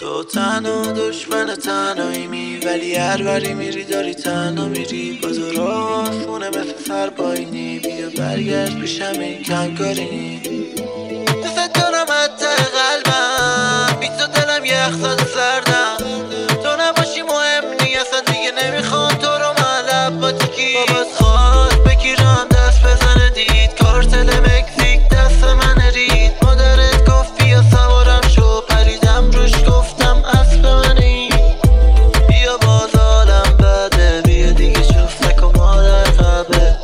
تو تنها دشمن تنهاییمی، ولی هر وری میری داری تنها میری. بازو راه خونه مثل سر پایینی، بیا برگشت پیشم این کمکارینی. دوست دارم از ته قلبم، بی تو دلم یخ زده سردم. تو نباشی مهم نی، اصلا دیگه نمیخوام تو رو من لب با تیکی. باباس خواست بگیرم دست بزنه دید، کارتل مکزیک دست منه رید. مادرت گفت بیا سوارم شو، پریدم روش گفتم اسب منه این. بیا باز آلم بده، بیا دیگه چفت نکن مادر قبه.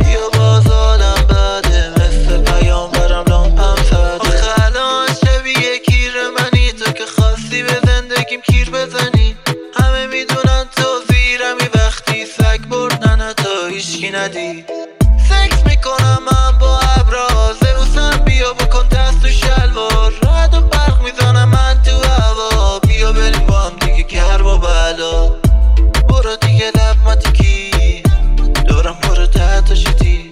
بیا باز آلم بده، مثل پیامبرم لامپم سده. آخه الان شبیه کیر منی، تو که خواستی به زندگیم کیر بزنی. همه میدونن تو زیرمی، وقتی سگ بردن حتی هیچکی ندید. سکس میکنم من با ابراز، زروسم بیا بکن دست تو شلوار. رد و برق میزنم من تو هوا، بیا بریم با هم دیگه گر با بلا. برو دیگه لب متکی، دورم برو تحت شدی.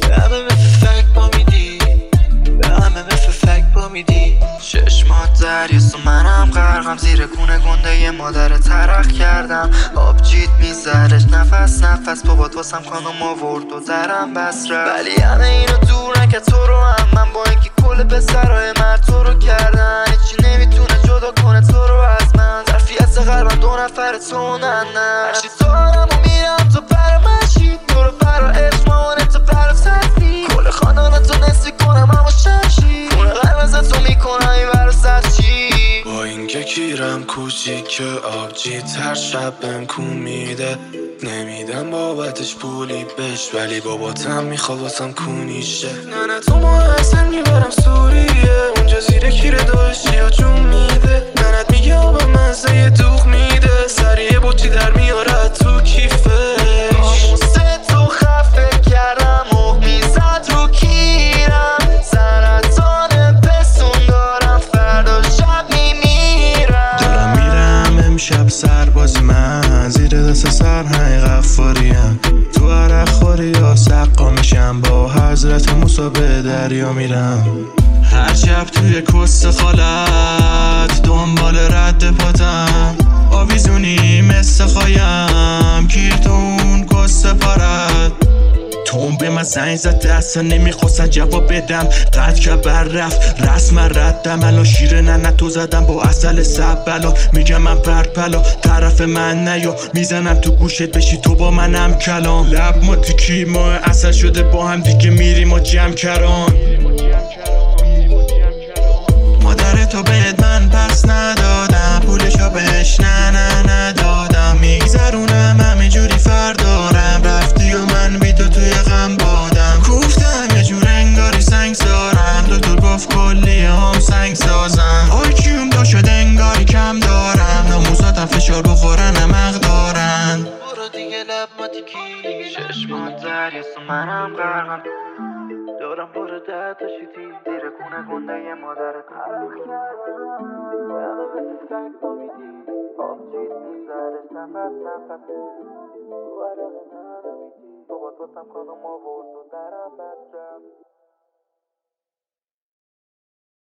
به همه مثل سگ با میدی، به همه مثل سگ با میدی. چشمات دریست و منم غرقم، زیر کونه گنده ی مادر ترخ کردم. آبجیت میزرش نفس نفس، بابات واسم خانم آورد و درم بس رفت. ولی همه اینو دور نکرد تو رو هم، من با اینکه کل پسرهای مرد تو رو کردن، هیچی نمیتونه جدا کنه تو رو از من. ظرفی از قلبم دو نفر تو ننه، هرچی دارم و میرم تو پر مشید. برو برا عشق ماهانه تو برا سستی، کل خانانه تو نصفی کنم اما شمشید. خونه قلبزت رو میکنم این برا سستی. با اینکه کیرم کوچیک آبجیت، هر شب بهم کو میده. نمیدم بابتش پولی بش، ولی باباتم میخواد واسم کونیشه. نه تو ما اصلا میبرم سوریه، اونجا زیر کیر داشتی و جون میده. ننت میگه آب مزه یه دوغ میده، سریع بطی در میاره تو کیفش. ناموسه تو خفه کردم و میزد رو کیرم، سرطان پسون دارم فردا شب میمیرم. دارم میرم امشب سربازی من، زیر دست سرهنگ غفاریم. تو عرق خوری یا سقا میشم، با حضرت موسی به دریا میرم. هر شب توی کس خالت دنبال رد پاتم، آویزونی مثل خوایم کیر تو اون کس پارت. تون به من زنگ زده اصلا نمیخواستن جواب بدم، قد که بر رفت رسم ردم. الان شیر ننه تو زدم با اصل سبلا، میگم من پرپلا طرف من نیا، میزنم تو گوشت بشی تو با منم کلام. لب ما تیکی ما اصل شده با هم دیگه، میری ما جم کران. مادر تو بهت من پس ندادم، پولشو بهش نه نه ندادم. میگذرونم همینجوری فردارم، رفتی و من بی تو توی غم بادم. گفتم یه جور انگاری سنگ سارم، دکتر گفت کلی هم سنگ سازم. آیکیوم دو شد انگاری کم دارم، ناموساتم فشار بخورنم اقدارن. برو دیگه لب ماتیکی، ششمات دریست و منم غرقم. دارم برو ده تا شیدی، زیر کونه گنده ی مادرت ترخ کردم. همه مثل سگ با میدی، آبجیت میزرش نفس نفس. تو عرق تنم میدی، بابات واسم خانم آورد و درم بد رفت.